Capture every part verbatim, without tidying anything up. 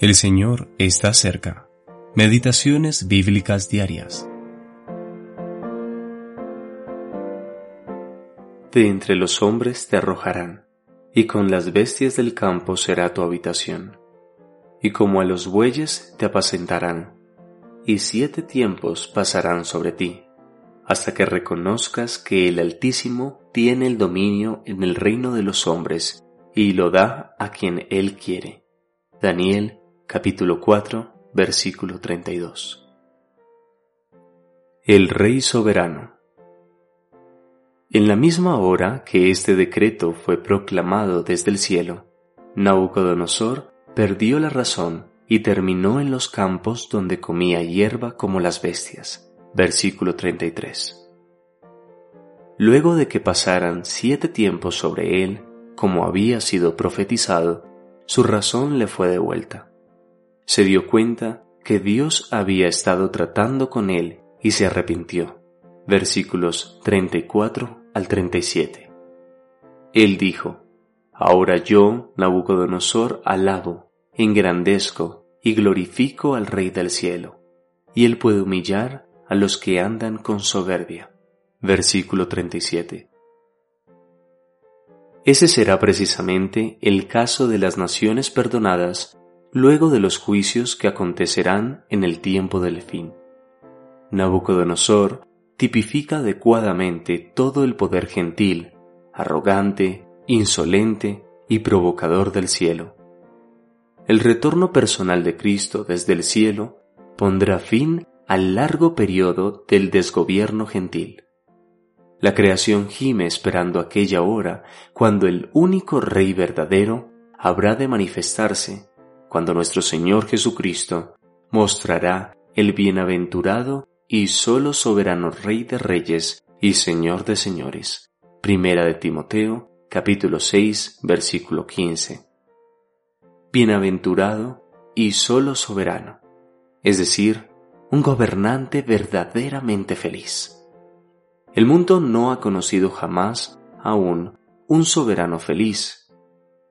El Señor está cerca. Meditaciones bíblicas diarias. De entre los hombres te arrojarán, y con las bestias del campo será tu habitación, y como a los bueyes te apacentarán, y siete tiempos pasarán sobre ti, hasta que reconozcas que el Altísimo tiene el dominio en el reino de los hombres, y lo da a quien Él quiere. Daniel capítulo cuatro, versículo treinta y dos. El Rey Soberano. En la misma hora que este decreto fue proclamado desde el cielo, Nabucodonosor perdió la razón y terminó en los campos donde comía hierba como las bestias. Versículo treinta y tres. Luego de que pasaran siete tiempos sobre él, como había sido profetizado, su razón le fue devuelta. Se dio cuenta que Dios había estado tratando con él y se arrepintió. Versículos treinta y cuatro al treinta y siete. Él dijo: Ahora yo, Nabucodonosor, alabo, engrandezco y glorifico al Rey del cielo, y él puede humillar a los que andan con soberbia. Versículo treinta y siete. Ese será precisamente el caso de las naciones perdonadas luego de los juicios que acontecerán en el tiempo del fin. Nabucodonosor tipifica adecuadamente todo el poder gentil, arrogante, insolente y provocador del cielo. El retorno personal de Cristo desde el cielo pondrá fin al largo periodo del desgobierno gentil. La creación gime esperando aquella hora cuando el único Rey verdadero habrá de manifestarse, cuando nuestro Señor Jesucristo mostrará el bienaventurado y solo soberano Rey de Reyes y Señor de Señores. Primera de Timoteo, capítulo seis, versículo quince. Bienaventurado y solo soberano, es decir, un gobernante verdaderamente feliz. El mundo no ha conocido jamás aún un soberano feliz.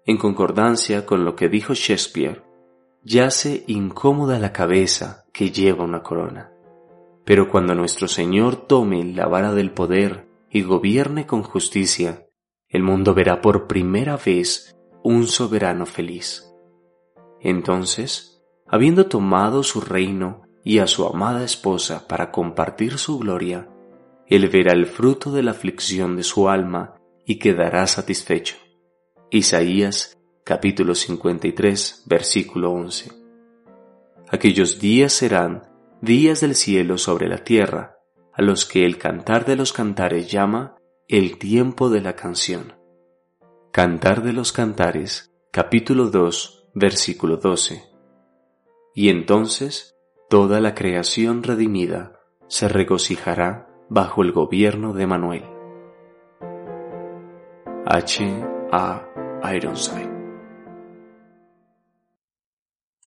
En concordancia con lo que dijo Shakespeare, yace incómoda la cabeza que lleva una corona. Pero cuando nuestro Señor tome la vara del poder y gobierne con justicia, el mundo verá por primera vez un soberano feliz. Entonces, habiendo tomado su reino y a su amada esposa para compartir su gloria, él verá el fruto de la aflicción de su alma y quedará satisfecho. Isaías capítulo cincuenta y tres, versículo once. Aquellos días serán días del cielo sobre la tierra, a los que el Cantar de los Cantares llama el tiempo de la canción. Cantar de los Cantares, capítulo dos, versículo doce. Y entonces toda la creación redimida se regocijará bajo el gobierno de Manuel. H. A. Ironside.